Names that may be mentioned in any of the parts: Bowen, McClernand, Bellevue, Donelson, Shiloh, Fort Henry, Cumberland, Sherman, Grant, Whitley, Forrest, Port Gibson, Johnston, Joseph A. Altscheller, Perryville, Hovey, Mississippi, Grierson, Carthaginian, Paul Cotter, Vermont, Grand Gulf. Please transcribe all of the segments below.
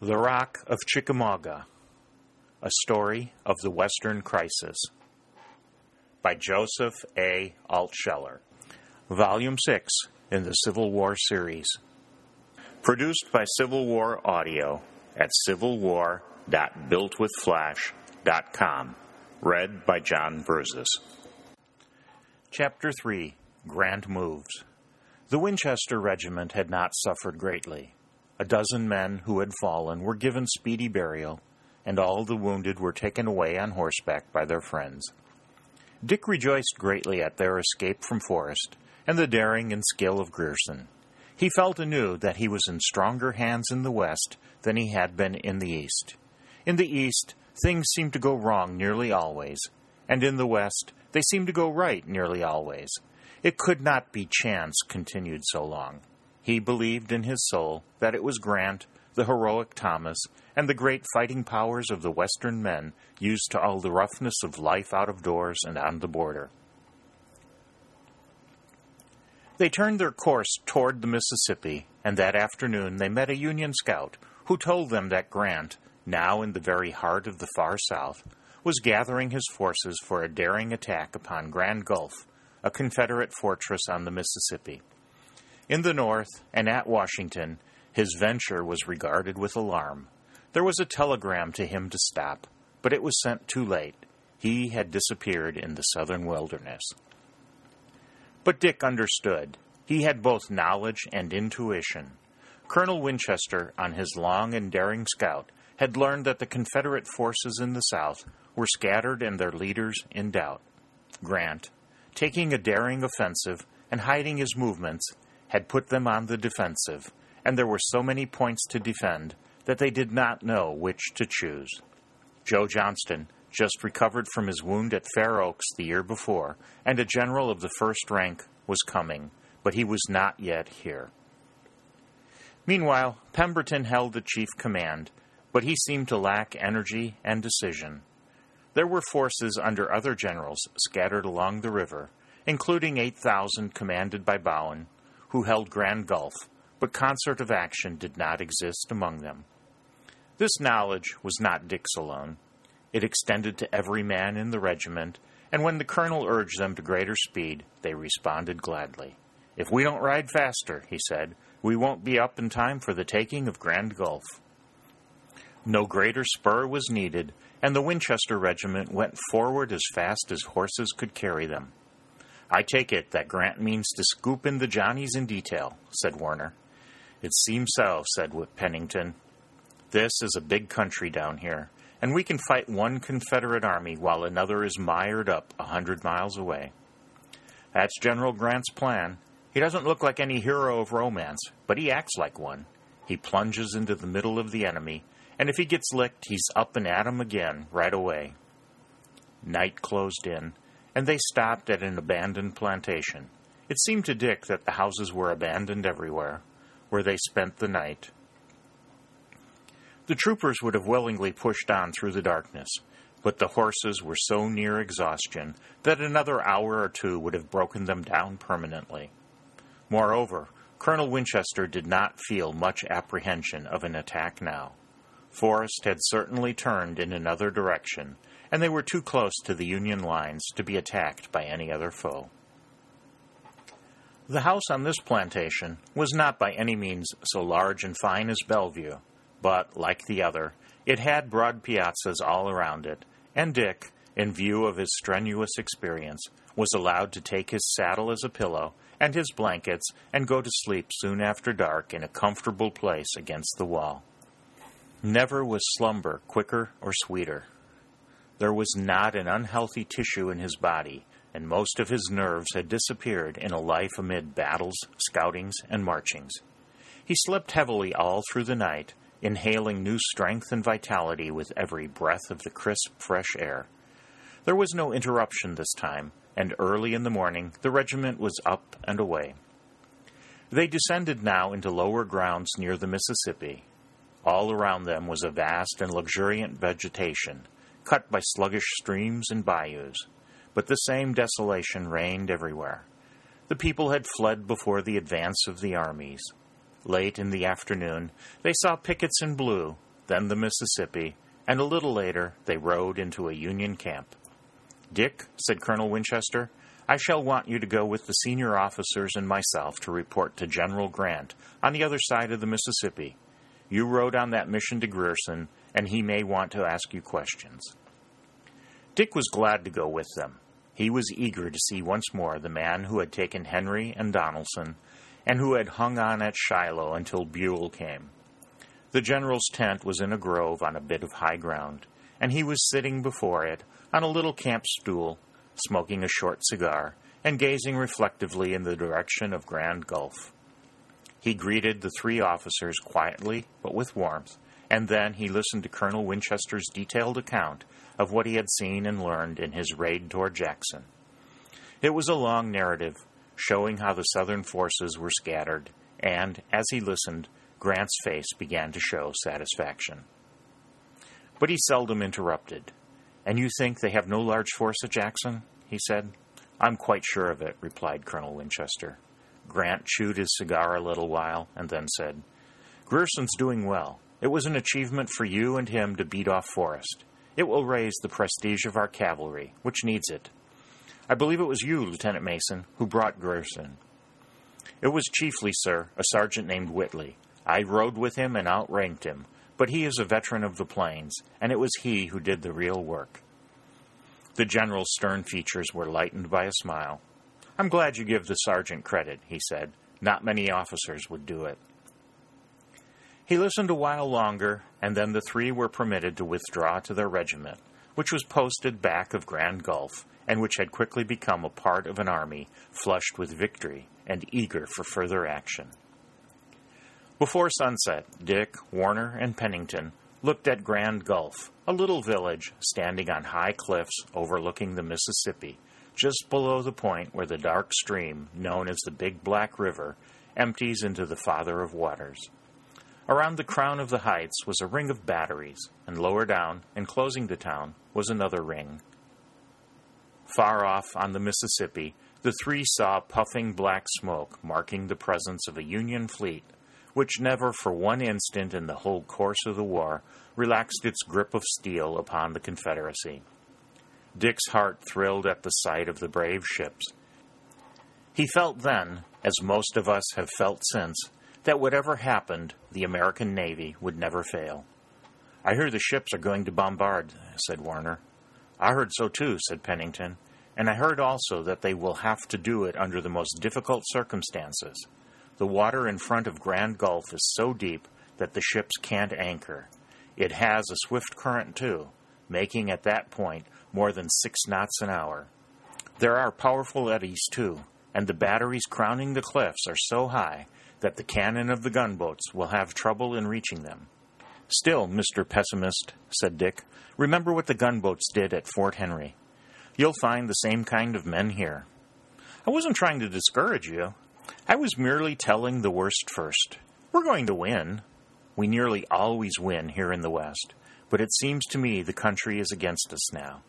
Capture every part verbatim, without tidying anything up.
The Rock of Chickamauga, A Story of the Western Crisis, by Joseph A. Altscheller, Volume six in the Civil War series. Produced by Civil War Audio at civil war dot built with flash dot com. Read by John Burzes. Chapter three, Grant Moves. The Winchester Regiment had not suffered greatly. A dozen men who had fallen were given speedy burial, and all the wounded were taken away on horseback by their friends. Dick rejoiced greatly at their escape from Forrest and the daring and skill of Grierson. He felt anew that he was in stronger hands in the West than he had been in the East. In the East, things seemed to go wrong nearly always, and in the West, they seemed to go right nearly always. It could not be chance continued so long. He believed in his soul that it was Grant, the heroic Thomas, and the great fighting powers of the Western men used to all the roughness of life out of doors and on the border. They turned their course toward the Mississippi, and that afternoon they met a Union scout who told them that Grant, now in the very heart of the far South, was gathering his forces for a daring attack upon Grand Gulf, a Confederate fortress on the Mississippi. In the North, and at Washington, his venture was regarded with alarm. There was a telegram to him to stop, but it was sent too late. He had disappeared in the southern wilderness. But Dick understood. He had both knowledge and intuition. Colonel Winchester, on his long and daring scout, had learned that the Confederate forces in the South were scattered and their leaders in doubt. Grant, taking a daring offensive and hiding his movements, had put them on the defensive, and there were so many points to defend that they did not know which to choose. Joe Johnston, just recovered from his wound at Fair Oaks the year before, and a general of the first rank, was coming, but he was not yet here. Meanwhile, Pemberton held the chief command, but he seemed to lack energy and decision. There were forces under other generals scattered along the river, including eight thousand commanded by Bowen, who held Grand Gulf, but concert of action did not exist among them. This knowledge was not Dick's alone. It extended to every man in the regiment, and when the colonel urged them to greater speed, they responded gladly. "If we don't ride faster," he said, "we won't be up in time for the taking of Grand Gulf." No greater spur was needed, and the Winchester Regiment went forward as fast as horses could carry them. "I take it that Grant means to scoop in the Johnnies in detail," said Warner. "It seems so," said Pennington. "This is a big country down here, and we can fight one Confederate army while another is mired up a hundred miles away." "That's General Grant's plan. He doesn't look like any hero of romance, but he acts like one. He plunges into the middle of the enemy, and if he gets licked, he's up and at 'em again right away." Night closed in, and they stopped at an abandoned plantation. It seemed to Dick that the houses were abandoned everywhere, where they spent the night. The troopers would have willingly pushed on through the darkness, but the horses were so near exhaustion that another hour or two would have broken them down permanently. Moreover, Colonel Winchester did not feel much apprehension of an attack now. Forrest had certainly turned in another direction, and they were too close to the Union lines to be attacked by any other foe. The house on this plantation was not by any means so large and fine as Bellevue, but, like the other, it had broad piazzas all around it, and Dick, in view of his strenuous experience, was allowed to take his saddle as a pillow and his blankets and go to sleep soon after dark in a comfortable place against the wall. Never was slumber quicker or sweeter. There was not an unhealthy tissue in his body, and most of his nerves had disappeared in a life amid battles, scoutings, and marchings. He slept heavily all through the night, inhaling new strength and vitality with every breath of the crisp, fresh air. There was no interruption this time, and early in the morning the regiment was up and away. They descended now into lower grounds near the Mississippi. All around them was a vast and luxuriant vegetation, cut by sluggish streams and bayous, but the same desolation reigned everywhere. The people had fled before the advance of the armies. Late in the afternoon, they saw pickets in blue, then the Mississippi, and a little later they rode into a Union camp. "Dick," said Colonel Winchester, "I shall want you to go with the senior officers and myself to report to General Grant on the other side of the Mississippi. You rode on that mission to Grierson, and he may want to ask you questions." Dick was glad to go with them. He was eager to see once more the man who had taken Henry and Donelson, and who had hung on at Shiloh until Buell came. The general's tent was in a grove on a bit of high ground, and he was sitting before it on a little camp stool, smoking a short cigar, and gazing reflectively in the direction of Grand Gulf. He greeted the three officers quietly but with warmth, and then he listened to Colonel Winchester's detailed account of what he had seen and learned in his raid toward Jackson. It was a long narrative, showing how the Southern forces were scattered, and, as he listened, Grant's face began to show satisfaction. But he seldom interrupted. "And you think they have no large force at Jackson?" he said. "I'm quite sure of it," replied Colonel Winchester. Grant chewed his cigar a little while, and then said, "Grierson's doing well. It was an achievement for you and him to beat off Forrest. It will raise the prestige of our cavalry, which needs it. I believe it was you, Lieutenant Mason, who brought Grierson." "It was chiefly, sir, a sergeant named Whitley. I rode with him and outranked him, but he is a veteran of the plains, and it was he who did the real work." The general's stern features were lightened by a smile. "I'm glad you give the sergeant credit," he said. "Not many officers would do it." He listened a while longer, and then the three were permitted to withdraw to their regiment, which was posted back of Grand Gulf, and which had quickly become a part of an army flushed with victory and eager for further action. Before sunset, Dick, Warner, and Pennington looked at Grand Gulf, a little village standing on high cliffs overlooking the Mississippi, just below the point where the dark stream, known as the Big Black River, empties into the Father of Waters. Around the crown of the heights was a ring of batteries, and lower down, enclosing the town, was another ring. Far off on the Mississippi, the three saw puffing black smoke marking the presence of a Union fleet, which never for one instant in the whole course of the war relaxed its grip of steel upon the Confederacy. Dick's heart thrilled at the sight of the brave ships. He felt then, as most of us have felt since, that whatever happened, the American Navy would never fail. "I hear the ships are going to bombard," said Warner. "I heard so too," said Pennington, "and I heard also that they will have to do it under the most difficult circumstances. The water in front of Grand Gulf is so deep that the ships can't anchor. It has a swift current too, making at that point more than six knots an hour. There are powerful eddies too, and the batteries crowning the cliffs are so high that the cannon of the gunboats will have trouble in reaching them." "Still, Mister Pessimist," said Dick, "remember what the gunboats did at Fort Henry. You'll find the same kind of men here." "I wasn't trying to discourage you. I was merely telling the worst first. We're going to win. We nearly always win here in the West, but it seems to me the country is against us now.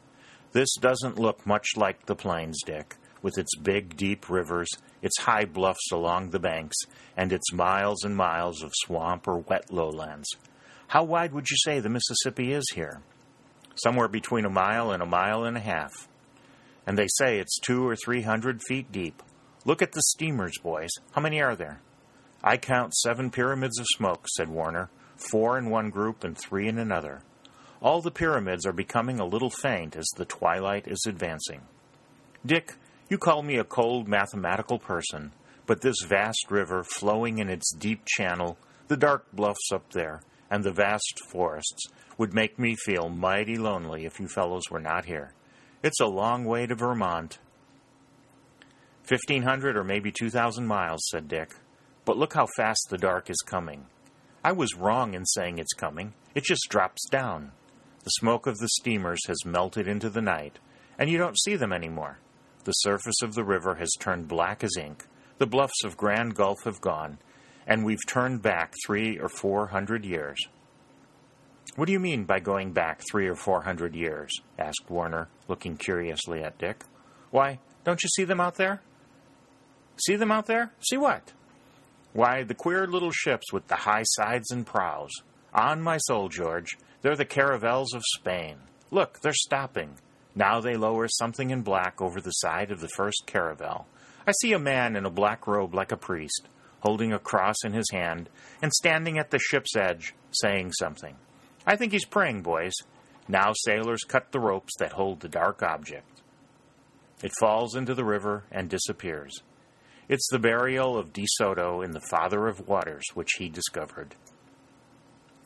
This doesn't look much like the plains, Dick, with its big, deep rivers, its high bluffs along the banks, and its miles and miles of swamp or wet lowlands. How wide would you say the Mississippi is here?" "Somewhere between a mile and a mile and a half. And they say it's two or three hundred feet deep. Look at the steamers, boys. How many are there?" "I count seven pyramids of smoke," said Warner, "four in one group and three in another. All the pyramids are becoming a little faint as the twilight is advancing." "Dick, you call me a cold mathematical person, but this vast river flowing in its deep channel, the dark bluffs up there, and the vast forests would make me feel mighty lonely if you fellows were not here. It's a long way to Vermont." Fifteen hundred or maybe two thousand miles, said Dick. "But look how fast the dark is coming. I was wrong in saying it's coming. It just drops down. The smoke of the steamers has melted into the night, and you don't see them anymore. The surface of the river has turned black as ink. The bluffs of Grand Gulf have gone, and we've turned back three or four hundred years." "What do you mean by going back three or four hundred years?" asked Warner, looking curiously at Dick. "Why, don't you see them out there?" "See them out there? See what?" "Why, the queer little ships with the high sides and prows. On my soul, George, they're the caravels of Spain. Look, they're stopping. Now they lower something in black over the side of the first caravel. I see a man in a black robe like a priest, holding a cross in his hand, and standing at the ship's edge, saying something. I think he's praying, boys. Now sailors cut the ropes that hold the dark object. It falls into the river and disappears. It's the burial of De Soto in the Father of Waters, which he discovered.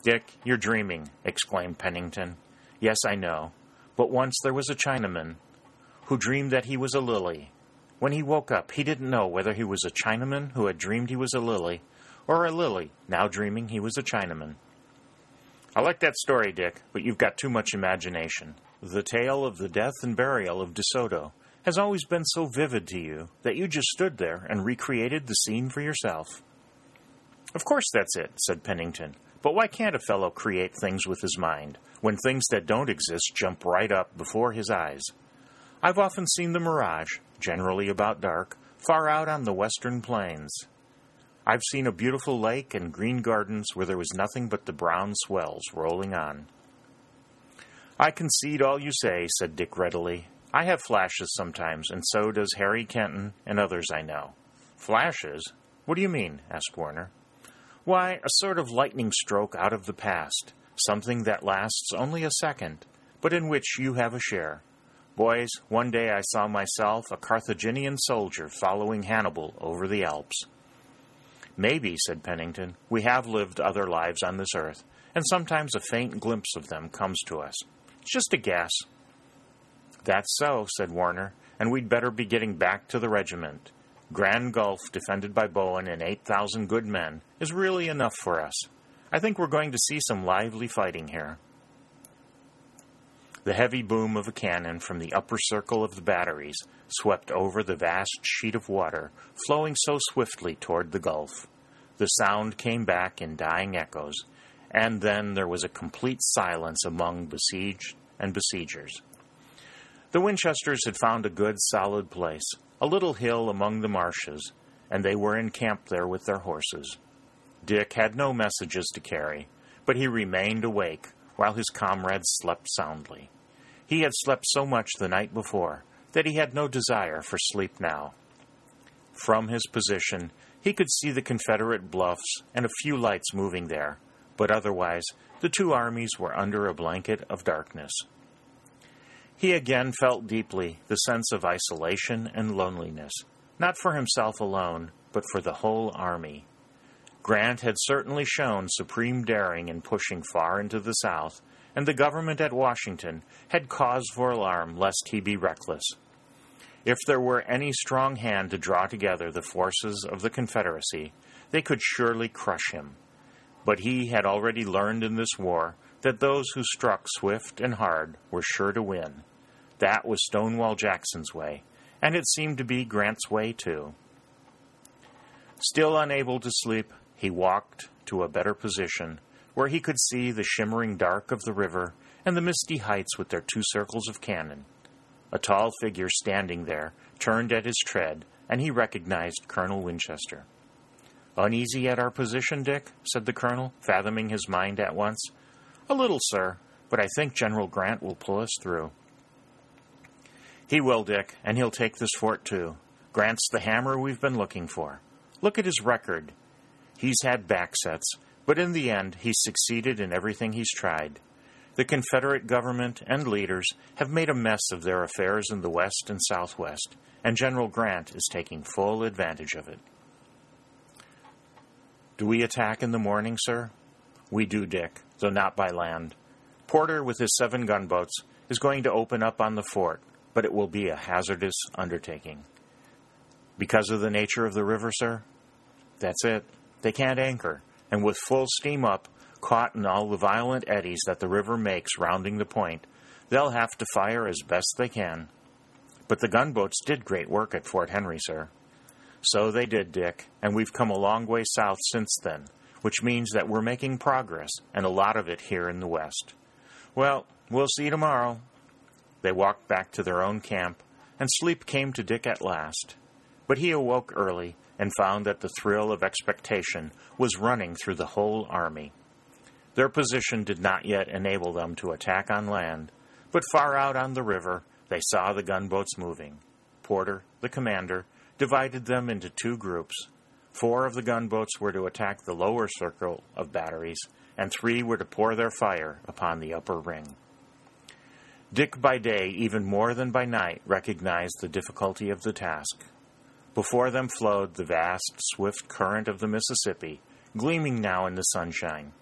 Dick, you're dreaming, exclaimed Pennington. Yes, I know, but once there was a Chinaman who dreamed that he was a lily. When he woke up, he didn't know whether he was a Chinaman who had dreamed he was a lily, or a lily now dreaming he was a Chinaman. I like that story, Dick, but you've got too much imagination. The tale of the death and burial of De Soto has always been so vivid to you that you just stood there and recreated the scene for yourself. Of course that's it, said Pennington, but why can't a fellow create things with his mind when things that don't exist jump right up before his eyes? I've often seen the mirage, generally about dark, far out on the western plains. I've seen a beautiful lake and green gardens where there was nothing but the brown swells rolling on. I concede all you say, said Dick readily. I have flashes sometimes, and so does Harry Kenton and others I know. Flashes? What do you mean? Asked Warner. Why, a sort of lightning stroke out of the past, something that lasts only a second, but in which you have a share. Boys, one day I saw myself a Carthaginian soldier following Hannibal over the Alps. Maybe, said Pennington, we have lived other lives on this earth, and sometimes a faint glimpse of them comes to us. It's just a guess. That's so, said Warner, and we'd better be getting back to the regiment. Grand Gulf, defended by Bowen and eight thousand good men, is really enough for us. I think we're going to see some lively fighting here. The heavy boom of a cannon from the upper circle of the batteries swept over the vast sheet of water flowing so swiftly toward the gulf. The sound came back in dying echoes, and then there was a complete silence among besieged and besiegers. The Winchesters had found a good, solid place, a little hill among the marshes, and they were encamped there with their horses. Dick had no messages to carry, but he remained awake while his comrades slept soundly. He had slept so much the night before that he had no desire for sleep now. From his position, he could see the Confederate bluffs and a few lights moving there, but otherwise the two armies were under a blanket of darkness. He again felt deeply the sense of isolation and loneliness, not for himself alone, but for the whole army. Grant had certainly shown supreme daring in pushing far into the South, and the government at Washington had cause for alarm lest he be reckless. If there were any strong hand to draw together the forces of the Confederacy, they could surely crush him. But he had already learned in this war that those who struck swift and hard were sure to win. That was Stonewall Jackson's way, and it seemed to be Grant's way, too. Still unable to sleep, he walked to a better position, where he could see the shimmering dark of the river and the misty heights with their two circles of cannon. A tall figure standing there turned at his tread, and he recognized Colonel Winchester. "Uneasy at our position, Dick?" said the colonel, fathoming his mind at once. "A little, sir, but I think General Grant will pull us through." "He will, Dick, and he'll take this fort, too. Grant's the hammer we've been looking for. Look at his record. He's had backsets, but in the end he's succeeded in everything he's tried. The Confederate government and leaders have made a mess of their affairs in the West and Southwest, and General Grant is taking full advantage of it." "Do we attack in the morning, sir?" "We do, Dick, though not by land. Porter, with his seven gunboats, is going to open up on the fort, but it will be a hazardous undertaking." "Because of the nature of the river, sir?" "That's it. They can't anchor, and with full steam up, caught in all the violent eddies that the river makes rounding the point, they'll have to fire as best they can." "But the gunboats did great work at Fort Henry, sir." "So they did, Dick, and we've come a long way south since then, which means that we're making progress, and a lot of it here in the West." "Well, we'll see tomorrow." They walked back to their own camp, and sleep came to Dick at last. But he awoke early and found that the thrill of expectation was running through the whole army. Their position did not yet enable them to attack on land, but far out on the river they saw the gunboats moving. Porter, the commander, divided them into two groups. Four of the gunboats were to attack the lower circle of batteries, and three were to pour their fire upon the upper ring. Dick by day, even more than by night, recognized the difficulty of the task. Before them flowed the vast, swift current of the Mississippi, gleaming now in the sunshine,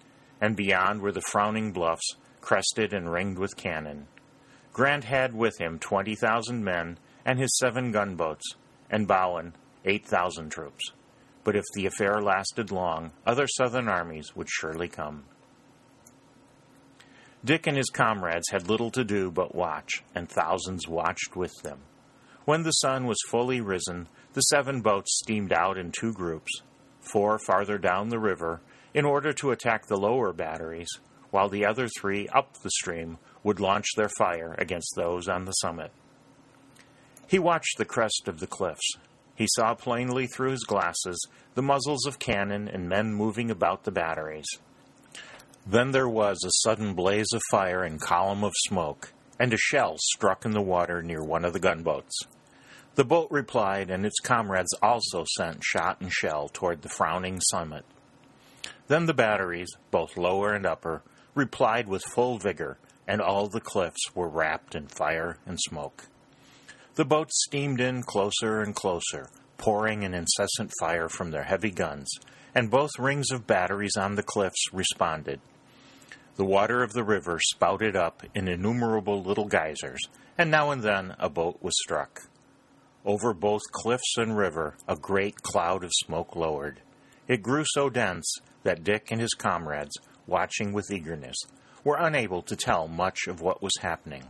and beyond were the frowning bluffs, crested and ringed with cannon. Grant had with him twenty thousand men and his seven gunboats, and Bowen eight thousand troops. But if the affair lasted long, other Southern armies would surely come. Dick and his comrades had little to do but watch, and thousands watched with them. When the sun was fully risen, the seven boats steamed out in two groups, four farther down the river, in order to attack the lower batteries, while the other three up the stream would launch their fire against those on the summit. He watched the crest of the cliffs. He saw plainly through his glasses the muzzles of cannon and men moving about the batteries. Then there was a sudden blaze of fire and column of smoke, and a shell struck in the water near one of the gunboats. The boat replied, and its comrades also sent shot and shell toward the frowning summit. Then the batteries, both lower and upper, replied with full vigor, and all the cliffs were wrapped in fire and smoke. The boats steamed in closer and closer, pouring an incessant fire from their heavy guns, and both rings of batteries on the cliffs responded. The water of the river spouted up in innumerable little geysers, and now and then a boat was struck. Over both cliffs and river a great cloud of smoke lowered. It grew so dense that Dick and his comrades, watching with eagerness, were unable to tell much of what was happening.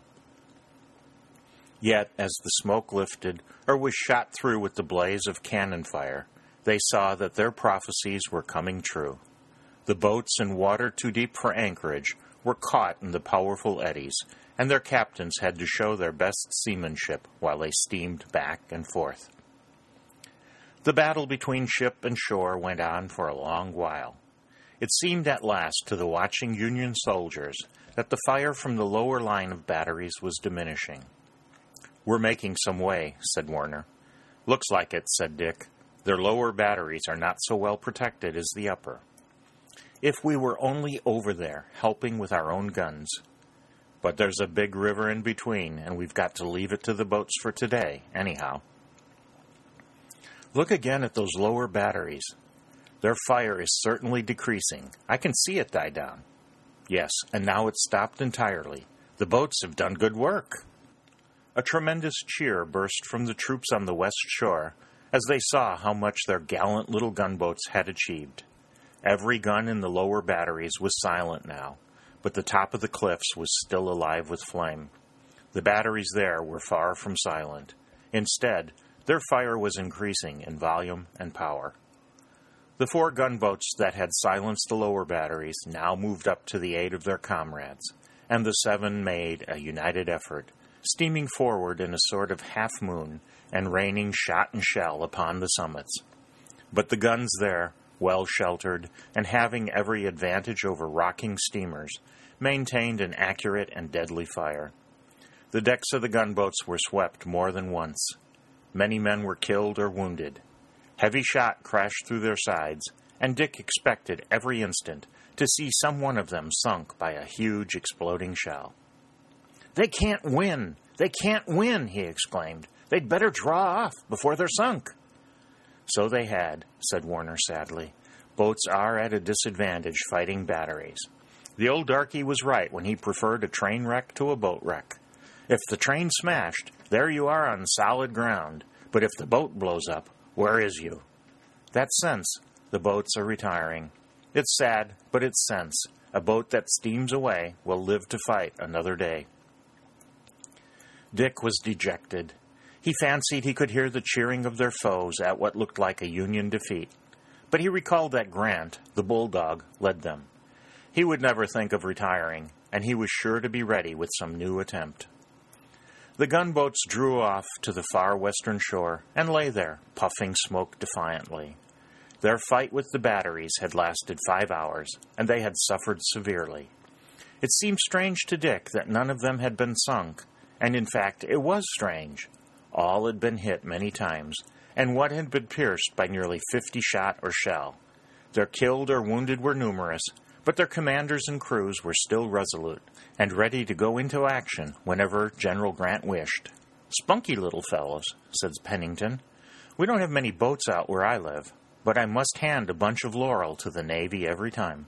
Yet, as the smoke lifted, or was shot through with the blaze of cannon fire, they saw that their prophecies were coming true. The boats in water too deep for anchorage were caught in the powerful eddies, and their captains had to show their best seamanship while they steamed back and forth. The battle between ship and shore went on for a long while. It seemed at last to the watching Union soldiers that the fire from the lower line of batteries was diminishing. "We're making some way," said Warner. "Looks like it," said Dick. "Their lower batteries are not so well protected as the upper. If we were only over there, helping with our own guns. But there's a big river in between, and we've got to leave it to the boats for today, anyhow. Look again at those lower batteries. Their fire is certainly decreasing. I can see it die down." "Yes, and now it's stopped entirely. The boats have done good work." A tremendous cheer burst from the troops on the west shore as they saw how much their gallant little gunboats had achieved. Every gun in the lower batteries was silent now, but the top of the cliffs was still alive with flame. The batteries there were far from silent. Instead, their fire was increasing in volume and power. The four gunboats that had silenced the lower batteries now moved up to the aid of their comrades, and the seven made a united effort, steaming forward in a sort of half-moon and raining shot and shell upon the summits. But the guns there, well sheltered and having every advantage over rocking steamers, maintained an accurate and deadly fire. The decks of the gunboats were swept more than once. Many men were killed or wounded. Heavy shot crashed through their sides, and Dick expected every instant to see some one of them sunk by a huge exploding shell. "They can't win! They can't win!" he exclaimed. "They'd better draw off before they're sunk." "So they had," said Warner sadly. "Boats are at a disadvantage fighting batteries. The old darky was right when he preferred a train wreck to a boat wreck. If the train smashed, there you are on solid ground. But if the boat blows up, where is you? That's sense. The boats are retiring. It's sad, but it's sense. A boat that steams away will live to fight another day." Dick was dejected. He fancied he could hear the cheering of their foes at what looked like a Union defeat. But he recalled that Grant, the bulldog, led them. He would never think of retiring, and he was sure to be ready with some new attempt. The gunboats drew off to the far western shore and lay there, puffing smoke defiantly. Their fight with the batteries had lasted five hours, and they had suffered severely. It seemed strange to Dick that none of them had been sunk, and in fact it was strange. All had been hit many times, and one had been pierced by nearly fifty shot or shell. Their killed or wounded were numerous, but their commanders and crews were still resolute and ready to go into action whenever General Grant wished. "Spunky little fellows," says Pennington. "We don't have many boats out where I live, but I must hand a bunch of laurel to the Navy every time."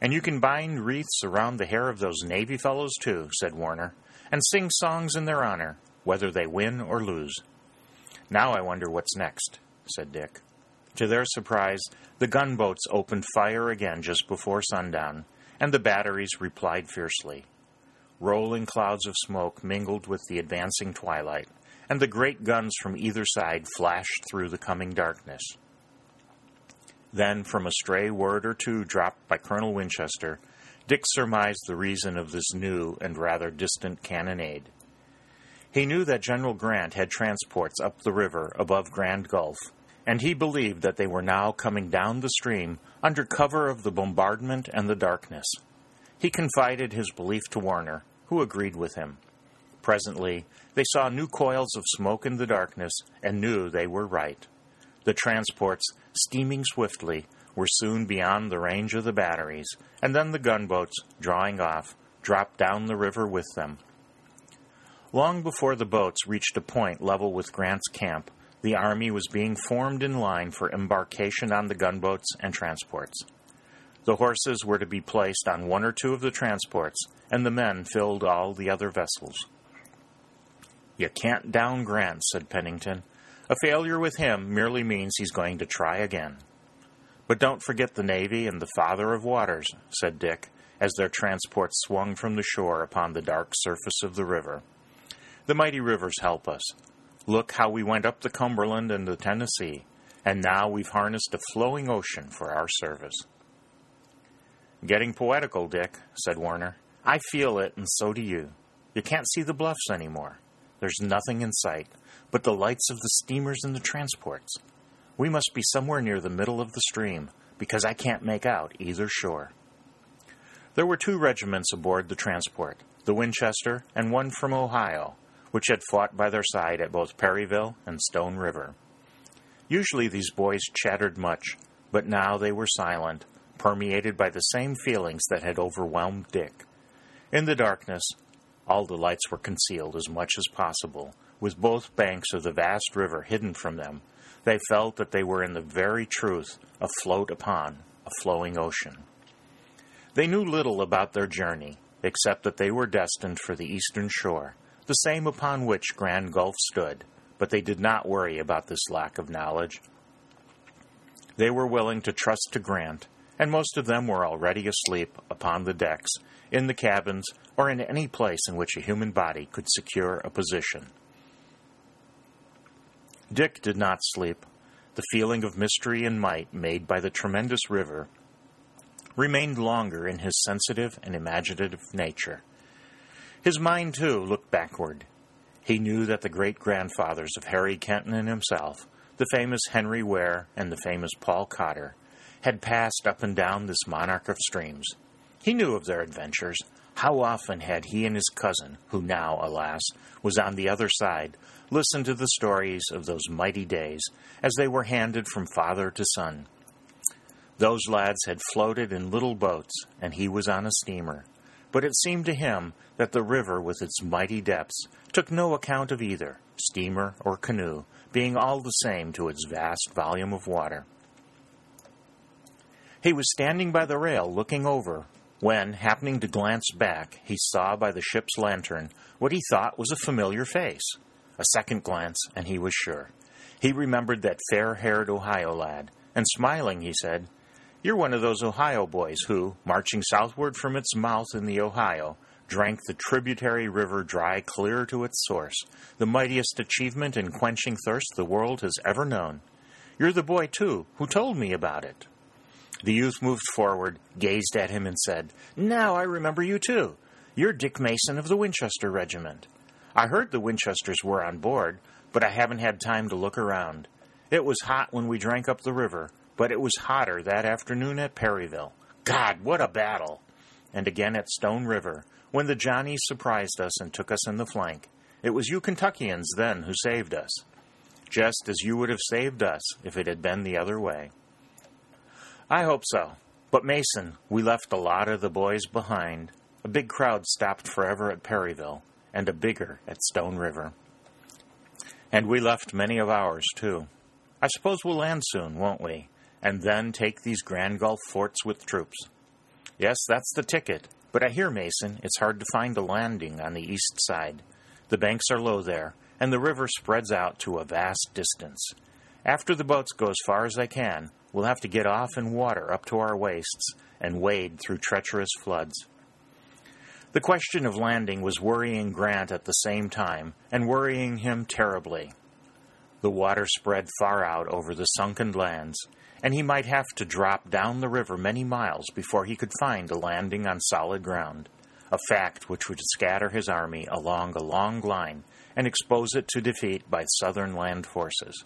"And you can bind wreaths around the hair of those Navy fellows, too," said Warner, "and sing songs in their honor, whether they win or lose." "Now I wonder what's next," said Dick. To their surprise, the gunboats opened fire again just before sundown, and the batteries replied fiercely. Rolling clouds of smoke mingled with the advancing twilight, and the great guns from either side flashed through the coming darkness. Then, from a stray word or two dropped by Colonel Winchester, Dick surmised the reason of this new and rather distant cannonade. He knew that General Grant had transports up the river above Grand Gulf, and he believed that they were now coming down the stream under cover of the bombardment and the darkness. He confided his belief to Warner, who agreed with him. Presently, they saw new coils of smoke in the darkness and knew they were right. The transports, steaming swiftly, were soon beyond the range of the batteries, and then the gunboats, drawing off, dropped down the river with them. Long before the boats reached a point level with Grant's camp, the Army was being formed in line for embarkation on the gunboats and transports. The horses were to be placed on one or two of the transports, and the men filled all the other vessels. "You can't down Grant," said Pennington. "A failure with him merely means he's going to try again." "But don't forget the Navy and the Father of Waters," said Dick, as their transports swung from the shore upon the dark surface of the river. "The mighty rivers help us. Look how we went up the Cumberland and the Tennessee, and now we've harnessed a flowing ocean for our service." "Getting poetical, Dick," said Warner. "I feel it, and so do you. You can't see the bluffs anymore. There's nothing in sight but the lights of the steamers and the transports. We must be somewhere near the middle of the stream, because I can't make out either shore." There were two regiments aboard the transport, the Winchester and one from Ohio, which had fought by their side at both Perryville and Stone River. Usually these boys chattered much, but now they were silent, permeated by the same feelings that had overwhelmed Dick. In the darkness, all the lights were concealed as much as possible, with both banks of the vast river hidden from them. They felt that they were in the very truth afloat upon a flowing ocean. They knew little about their journey, except that they were destined for the eastern shore, the same upon which Grand Gulf stood, but they did not worry about this lack of knowledge. They were willing to trust to Grant, and most of them were already asleep upon the decks, in the cabins, or in any place in which a human body could secure a position. Dick did not sleep. The feeling of mystery and might made by the tremendous river remained longer in his sensitive and imaginative nature. His mind, too, looked backward. He knew that the great-grandfathers of Harry Kenton and himself, the famous Henry Ware and the famous Paul Cotter, had passed up and down this monarch of streams. He knew of their adventures. How often had he and his cousin, who now, alas, was on the other side, listened to the stories of those mighty days as they were handed from father to son. Those lads had floated in little boats, and he was on a steamer. But it seemed to him that the river, with its mighty depths, took no account of either, steamer or canoe, being all the same to its vast volume of water. He was standing by the rail looking over, when, happening to glance back, he saw by the ship's lantern what he thought was a familiar face. A second glance, and he was sure. He remembered that fair-haired Ohio lad, and smiling, he said, "You're one of those Ohio boys who, marching southward from its mouth in the Ohio, drank the tributary river dry clear to its source, the mightiest achievement in quenching thirst the world has ever known. You're the boy, too, who told me about it." The youth moved forward, gazed at him, and said, "Now I remember you, too. You're Dick Mason of the Winchester Regiment. I heard the Winchesters were on board, but I haven't had time to look around. It was hot when we drank up the river, but it was hotter that afternoon at Perryville. God, what a battle! And again at Stone River, when the Johnnies surprised us and took us in the flank. It was you Kentuckians then who saved us, just as you would have saved us if it had been the other way. I hope so. But Mason, we left a lot of the boys behind. A big crowd stopped forever at Perryville, and a bigger at Stone River. And we left many of ours, too. I suppose we'll land soon, won't we? And then take these Grand Gulf forts with troops. Yes, that's the ticket. But I hear, Mason, it's hard to find a landing on the east side. The banks are low there, and the river spreads out to a vast distance. After the boats go as far as they can, we'll have to get off in water up to our waists and wade through treacherous floods. The question of landing was worrying Grant at the same time, and worrying him terribly. The water spread far out over the sunken lands, and he might have to drop down the river many miles before he could find a landing on solid ground, a fact which would scatter his army along a long line and expose it to defeat by southern land forces.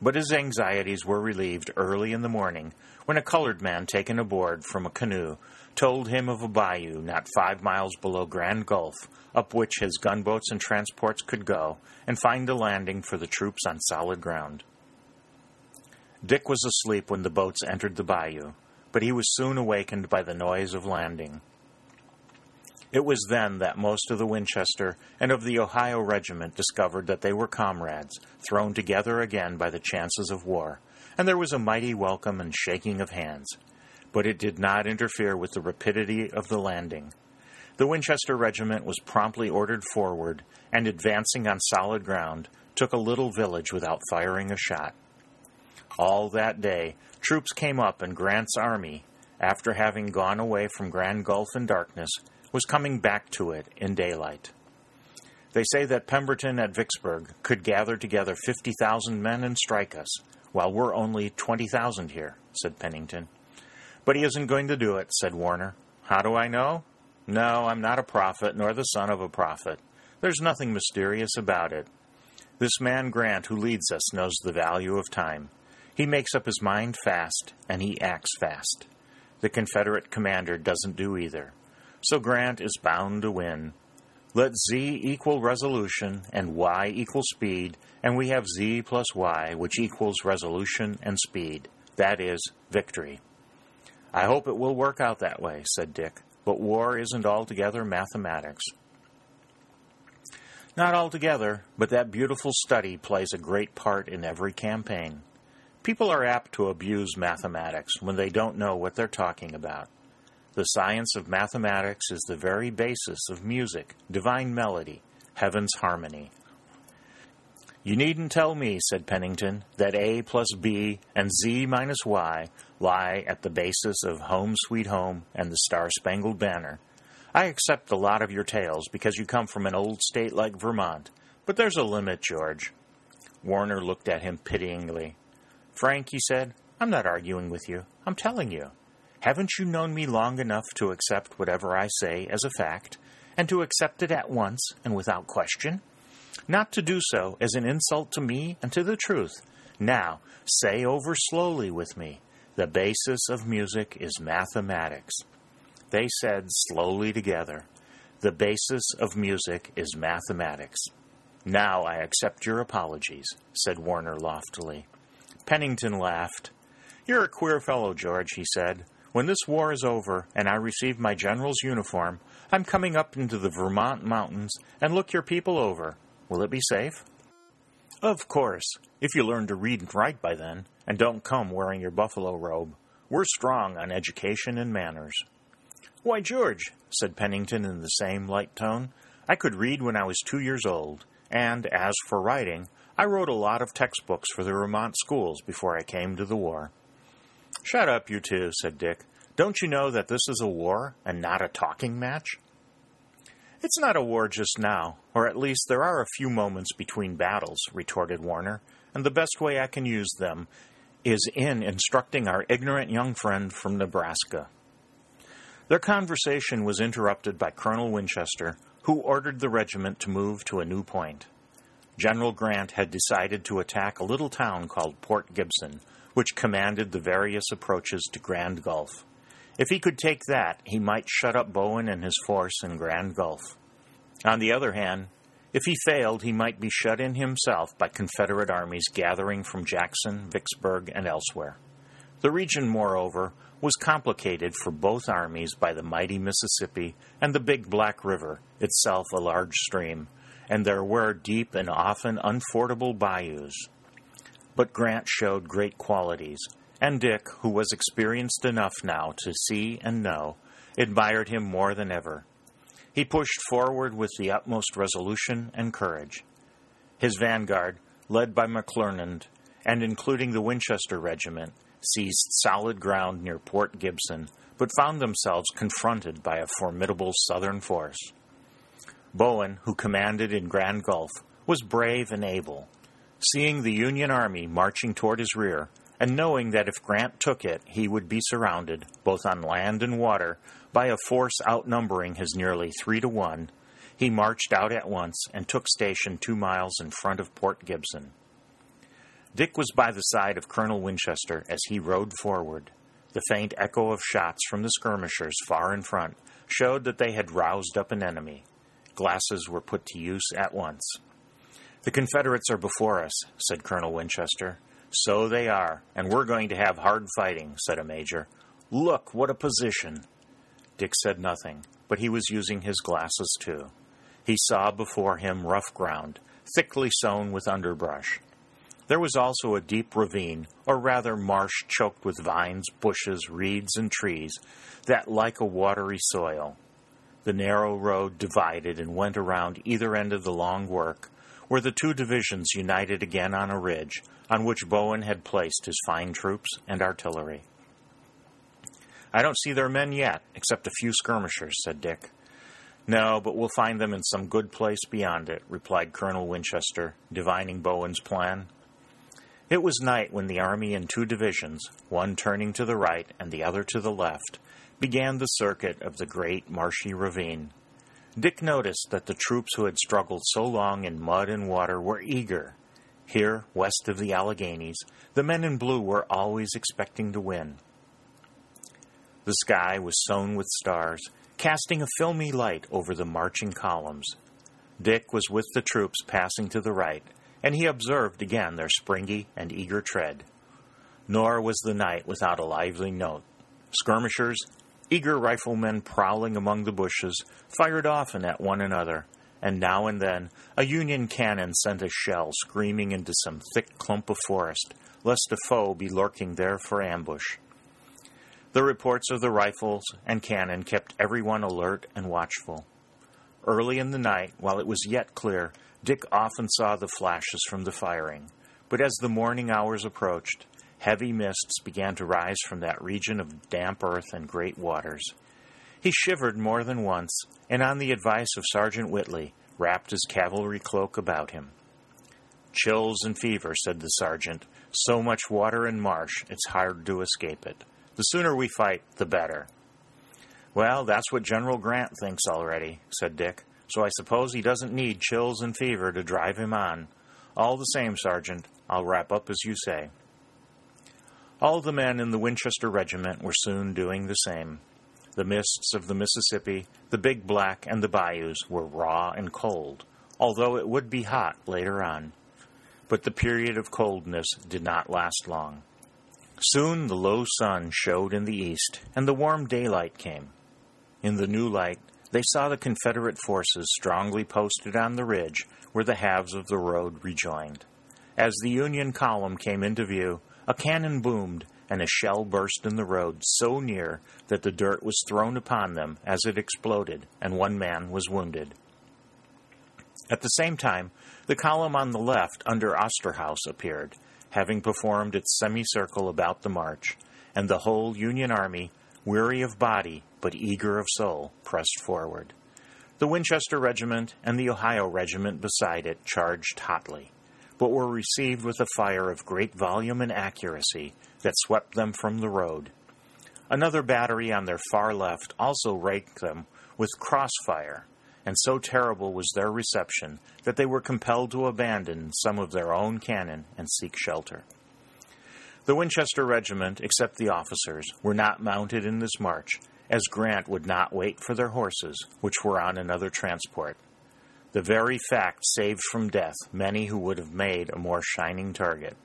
But his anxieties were relieved early in the morning when a colored man taken aboard from a canoe told him of a bayou not five miles below Grand Gulf, up which his gunboats and transports could go and find a landing for the troops on solid ground. Dick was asleep when the boats entered the bayou, but he was soon awakened by the noise of landing. It was then that most of the Winchester and of the Ohio regiment discovered that they were comrades, thrown together again by the chances of war, and there was a mighty welcome and shaking of hands. But it did not interfere with the rapidity of the landing. The Winchester regiment was promptly ordered forward, and advancing on solid ground, took a little village without firing a shot. All that day, troops came up, and Grant's army, after having gone away from Grand Gulf in darkness, was coming back to it in daylight. They say that Pemberton at Vicksburg could gather together fifty thousand men and strike us, while we're only twenty thousand here, said Pennington. But he isn't going to do it, said Warner. How do I know? No, I'm not a prophet, nor the son of a prophet. There's nothing mysterious about it. This man Grant who leads us knows the value of time. He makes up his mind fast, and he acts fast. The Confederate commander doesn't do either. So Grant is bound to win. Let Z equal resolution and Y equal speed, and we have Z plus Y, which equals resolution and speed. That is, victory. I hope it will work out that way, said Dick, but war isn't altogether mathematics. Not altogether, but that beautiful study plays a great part in every campaign. People are apt to abuse mathematics when they don't know what they're talking about. The science of mathematics is the very basis of music, divine melody, heaven's harmony. You needn't tell me, said Pennington, that A plus B and Z minus Y lie at the basis of Home Sweet Home and the Star-Spangled Banner. I accept a lot of your tales because you come from an old state like Vermont, but there's a limit, George. Warner looked at him pityingly. Frank, he said, I'm not arguing with you. I'm telling you. Haven't you known me long enough to accept whatever I say as a fact, and to accept it at once and without question? Not to do so is an insult to me and to the truth. Now, say over slowly with me, the basis of music is mathematics. They said slowly together, the basis of music is mathematics. Now I accept your apologies, said Warner loftily. Pennington laughed. You're a queer fellow, George, he said. When this war is over and I receive my general's uniform, I'm coming up into the Vermont mountains and look your people over. Will it be safe? Of course, if you learn to read and write by then, and don't come wearing your buffalo robe. We're strong on education and manners. Why, George, said Pennington in the same light tone, I could read when I was two years old, and as for writing, I wrote a lot of textbooks for the Vermont schools before I came to the war. Shut up, you two, said Dick. Don't you know that this is a war and not a talking match? It's not a war just now, or at least there are a few moments between battles, retorted Warner, and the best way I can use them is in instructing our ignorant young friend from Nebraska. Their conversation was interrupted by Colonel Winchester, who ordered the regiment to move to a new point. General Grant had decided to attack a little town called Port Gibson, which commanded the various approaches to Grand Gulf. If he could take that, he might shut up Bowen and his force in Grand Gulf. On the other hand, if he failed, he might be shut in himself by Confederate armies gathering from Jackson, Vicksburg, and elsewhere. The region, moreover, was complicated for both armies by the mighty Mississippi and the Big Black River, itself a large stream, and there were deep and often unfordable bayous. But Grant showed great qualities, and Dick, who was experienced enough now to see and know, admired him more than ever. He pushed forward with the utmost resolution and courage. His vanguard, led by McClernand, and including the Winchester Regiment, seized solid ground near Port Gibson, but found themselves confronted by a formidable Southern force. Bowen, who commanded in Grand Gulf, was brave and able. Seeing the Union Army marching toward his rear, and knowing that if Grant took it, he would be surrounded, both on land and water, by a force outnumbering his nearly three to one, he marched out at once and took station two miles in front of Port Gibson. Dick was by the side of Colonel Winchester as he rode forward. The faint echo of shots from the skirmishers far in front showed that they had roused up an enemy. Glasses were put to use at once. "The Confederates are before us," said Colonel Winchester. "So they are, and we're going to have hard fighting," said a major. "Look, what a position!" Dick said nothing, but he was using his glasses too. He saw before him rough ground, thickly sown with underbrush. There was also a deep ravine, or rather marsh choked with vines, bushes, reeds, and trees, that like a watery soil. The narrow road divided and went around either end of the long work, where the two divisions united again on a ridge, on which Bowen had placed his fine troops and artillery. "I don't see their men yet, except a few skirmishers," said Dick. "No, but we'll find them in some good place beyond it," replied Colonel Winchester, divining Bowen's plan. It was night when the army in two divisions, one turning to the right and the other to the left, began the circuit of the great marshy ravine. Dick noticed that the troops who had struggled so long in mud and water were eager. Here, west of the Alleghenies, the men in blue were always expecting to win. The sky was sown with stars, casting a filmy light over the marching columns. Dick was with the troops passing to the right, and he observed again their springy and eager tread. Nor was the night without a lively note. Skirmishers, eager riflemen prowling among the bushes, fired often at one another, and now and then a Union cannon sent a shell screaming into some thick clump of forest, lest a foe be lurking there for ambush. The reports of the rifles and cannon kept everyone alert and watchful. Early in the night, while it was yet clear, Dick often saw the flashes from the firing, but as the morning hours approached, heavy mists began to rise from that region of damp earth and great waters. He shivered more than once, and on the advice of Sergeant Whitley, wrapped his cavalry cloak about him. "Chills and fever," said the sergeant. "So much water and marsh, it's hard to escape it. The sooner we fight, the better." "Well, that's what General Grant thinks already," said Dick. "So I suppose he doesn't need chills and fever to drive him on. All the same, Sergeant, I'll wrap up as you say." All the men in the Winchester Regiment were soon doing the same. The mists of the Mississippi, the Big Black, and the bayous were raw and cold, although it would be hot later on. But the period of coldness did not last long. Soon the low sun showed in the east, and the warm daylight came. In the new light, they saw the Confederate forces strongly posted on the ridge where the halves of the road rejoined. As the Union column came into view, a cannon boomed and a shell burst in the road so near that the dirt was thrown upon them as it exploded, and one man was wounded. At the same time, the column on the left under Osterhaus appeared, having performed its semicircle about the march, and the whole Union army, weary of body, but eager of soul, pressed forward. The Winchester Regiment and the Ohio Regiment beside it charged hotly, but were received with a fire of great volume and accuracy that swept them from the road. Another battery on their far left also raked them with crossfire, and so terrible was their reception that they were compelled to abandon some of their own cannon and seek shelter. The Winchester Regiment, except the officers, were not mounted in this march, as Grant would not wait for their horses, which were on another transport. The very fact saved from death many who would have made a more shining target.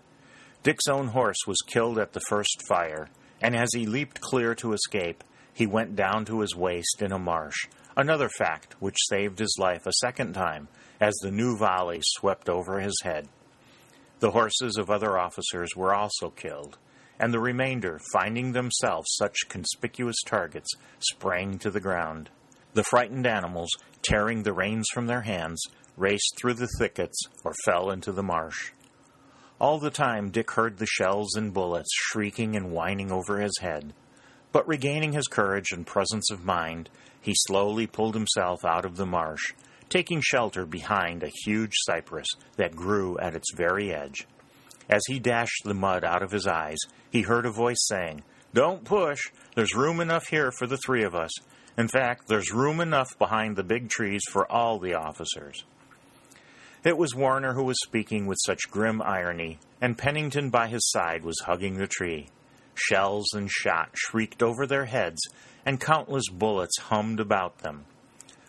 Dick's own horse was killed at the first fire, and as he leaped clear to escape, he went down to his waist in a marsh, another fact which saved his life a second time as the new volley swept over his head. The horses of other officers were also killed, and the remainder, finding themselves such conspicuous targets, sprang to the ground. The frightened animals, tearing the reins from their hands, raced through the thickets or fell into the marsh. All the time Dick heard the shells and bullets shrieking and whining over his head, but regaining his courage and presence of mind, he slowly pulled himself out of the marsh, taking shelter behind a huge cypress that grew at its very edge. As he dashed the mud out of his eyes, he heard a voice saying, "Don't push. There's room enough here for the three of us. In fact, there's room enough behind the big trees for all the officers." It was Warner who was speaking with such grim irony, and Pennington by his side was hugging the tree. Shells and shot shrieked over their heads, and countless bullets hummed about them.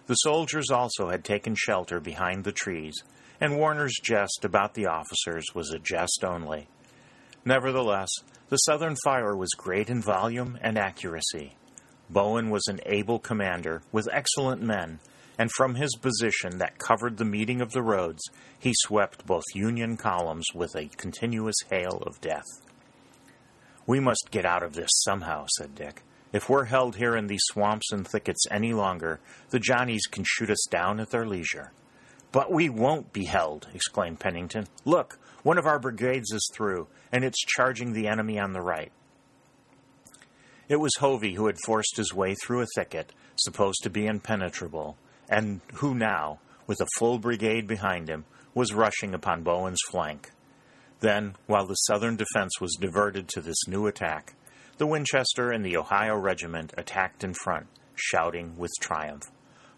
The soldiers also had taken shelter behind the trees, and Warner's jest about the officers was a jest only. Nevertheless, the Southern fire was great in volume and accuracy. Bowen was an able commander with excellent men, and from his position that covered the meeting of the roads, he swept both Union columns with a continuous hail of death. "We must get out of this somehow," said Dick. "If we're held here in these swamps and thickets any longer, the Johnnies can shoot us down at their leisure." "But we won't be held," exclaimed Pennington. "Look, one of our brigades is through, and it's charging the enemy on the right." It was Hovey who had forced his way through a thicket, supposed to be impenetrable, and who now, with a full brigade behind him, was rushing upon Bowen's flank. Then, while the Southern defense was diverted to this new attack, the Winchester and the Ohio Regiment attacked in front, shouting with triumph.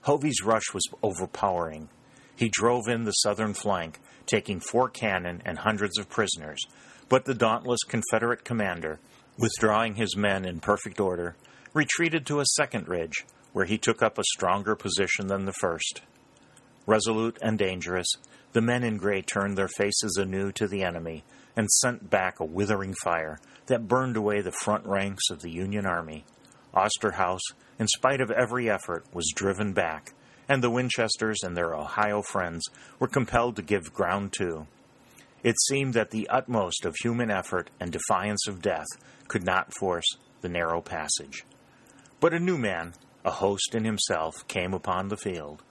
Hovey's rush was overpowering. He drove in the Southern flank, taking four cannon and hundreds of prisoners, but the dauntless Confederate commander, withdrawing his men in perfect order, retreated to a second ridge, where he took up a stronger position than the first. Resolute and dangerous, the men in gray turned their faces anew to the enemy and sent back a withering fire that burned away the front ranks of the Union Army. Osterhaus, in spite of every effort, was driven back, and the Winchesters and their Ohio friends were compelled to give ground too. It seemed that the utmost of human effort and defiance of death could not force the narrow passage. But a new man, a host in himself, came upon the field.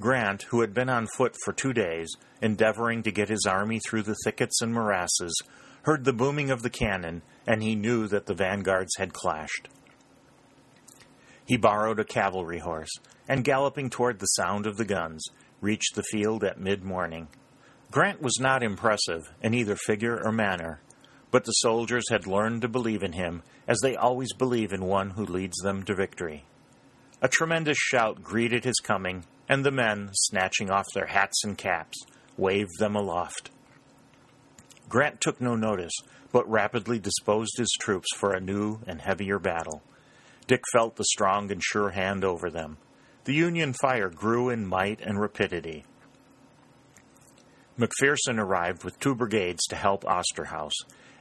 Grant, who had been on foot for two days, endeavoring to get his army through the thickets and morasses, heard the booming of the cannon, and he knew that the vanguards had clashed. He borrowed a cavalry horse, and galloping toward the sound of the guns, reached the field at mid-morning. Grant was not impressive in either figure or manner, but the soldiers had learned to believe in him, as they always believe in one who leads them to victory. A tremendous shout greeted his coming, and the men, snatching off their hats and caps, waved them aloft. Grant took no notice, but rapidly disposed his troops for a new and heavier battle. Dick felt the strong and sure hand over them. The Union fire grew in might and rapidity. McPherson arrived with two brigades to help Osterhaus,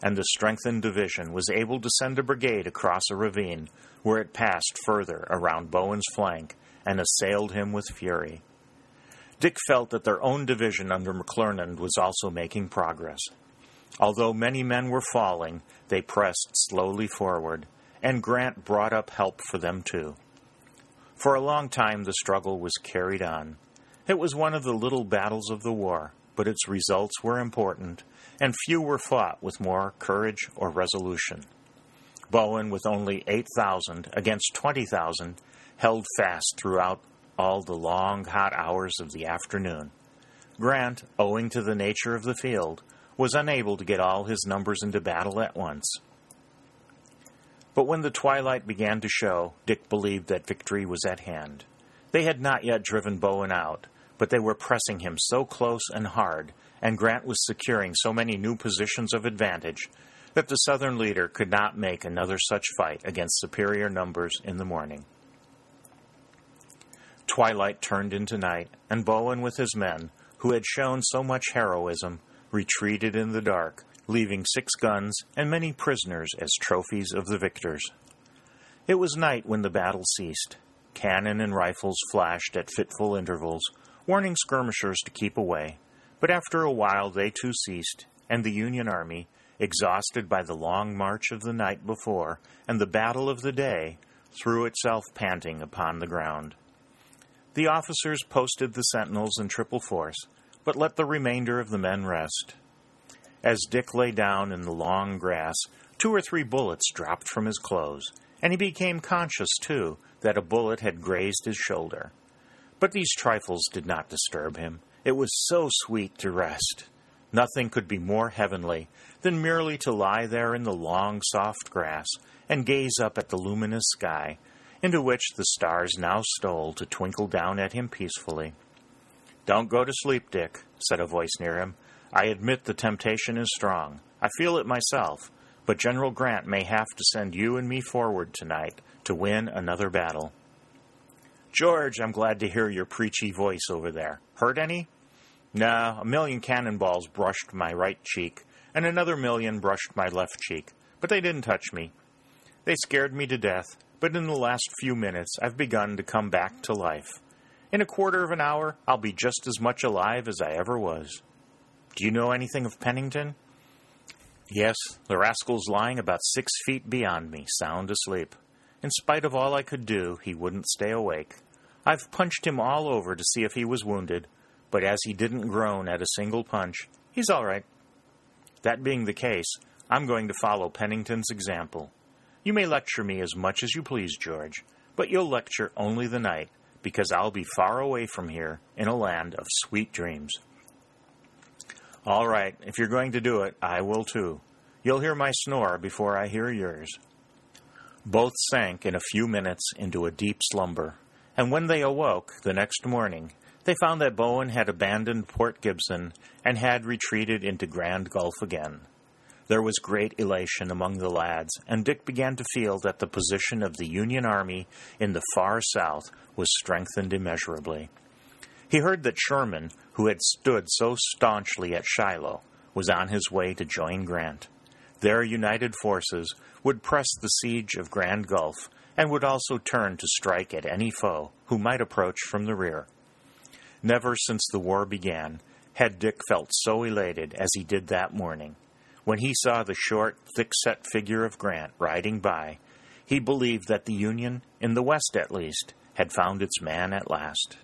and the strengthened division was able to send a brigade across a ravine, where it passed further around Bowen's flank and assailed him with fury. Dick felt that their own division under McClernand was also making progress. Although many men were falling, they pressed slowly forward, and Grant brought up help for them too. For a long time the struggle was carried on. It was one of the little battles of the war, but its results were important, and few were fought with more courage or resolution. Bowen, with only eight thousand against twenty thousand, held fast throughout all the long, hot hours of the afternoon. Grant, owing to the nature of the field, was unable to get all his numbers into battle at once. But when the twilight began to show, Dick believed that victory was at hand. They had not yet driven Bowen out, but they were pressing him so close and hard, and Grant was securing so many new positions of advantage, that the Southern leader could not make another such fight against superior numbers in the morning. Twilight turned into night, and Bowen with his men, who had shown so much heroism, retreated in the dark, leaving six guns and many prisoners as trophies of the victors. It was night when the battle ceased. Cannon and rifles flashed at fitful intervals, warning skirmishers to keep away, but after a while they too ceased, and the Union army, exhausted by the long march of the night before and the battle of the day, threw itself panting upon the ground. The officers posted the sentinels in triple force, but let the remainder of the men rest. As Dick lay down in the long grass, two or three bullets dropped from his clothes, and he became conscious, too, that a bullet had grazed his shoulder. But these trifles did not disturb him. It was so sweet to rest. Nothing could be more heavenly than merely to lie there in the long, soft grass and gaze up at the luminous sky, into which the stars now stole to twinkle down at him peacefully. "Don't go to sleep, Dick," said a voice near him. "I admit the temptation is strong. I feel it myself, but General Grant may have to send you and me forward tonight to win another battle." "George, I'm glad to hear your preachy voice over there. Heard any?" "No, a million cannonballs brushed my right cheek, and another million brushed my left cheek, but they didn't touch me. They scared me to death, but in the last few minutes I've begun to come back to life. In a quarter of an hour I'll be just as much alive as I ever was. Do you know anything of Pennington?" "Yes, the rascal's lying about six feet beyond me, sound asleep. In spite of all I could do, he wouldn't stay awake. I've punched him all over to see if he was wounded, but as he didn't groan at a single punch, he's all right. That being the case, I'm going to follow Pennington's example. You may lecture me as much as you please, George, but you'll lecture only the night, because I'll be far away from here in a land of sweet dreams." "All right, if you're going to do it, I will too. You'll hear my snore before I hear yours." Both sank in a few minutes into a deep slumber, and when they awoke the next morning, they found that Bowen had abandoned Port Gibson and had retreated into Grand Gulf again. There was great elation among the lads, and Dick began to feel that the position of the Union Army in the far south was strengthened immeasurably. He heard that Sherman, who had stood so staunchly at Shiloh, was on his way to join Grant. Their united forces would press the siege of Grand Gulf and would also turn to strike at any foe who might approach from the rear. Never since the war began had Dick felt so elated as he did that morning. When he saw the short, thick-set figure of Grant riding by, he believed that the Union, in the West at least, had found its man at last.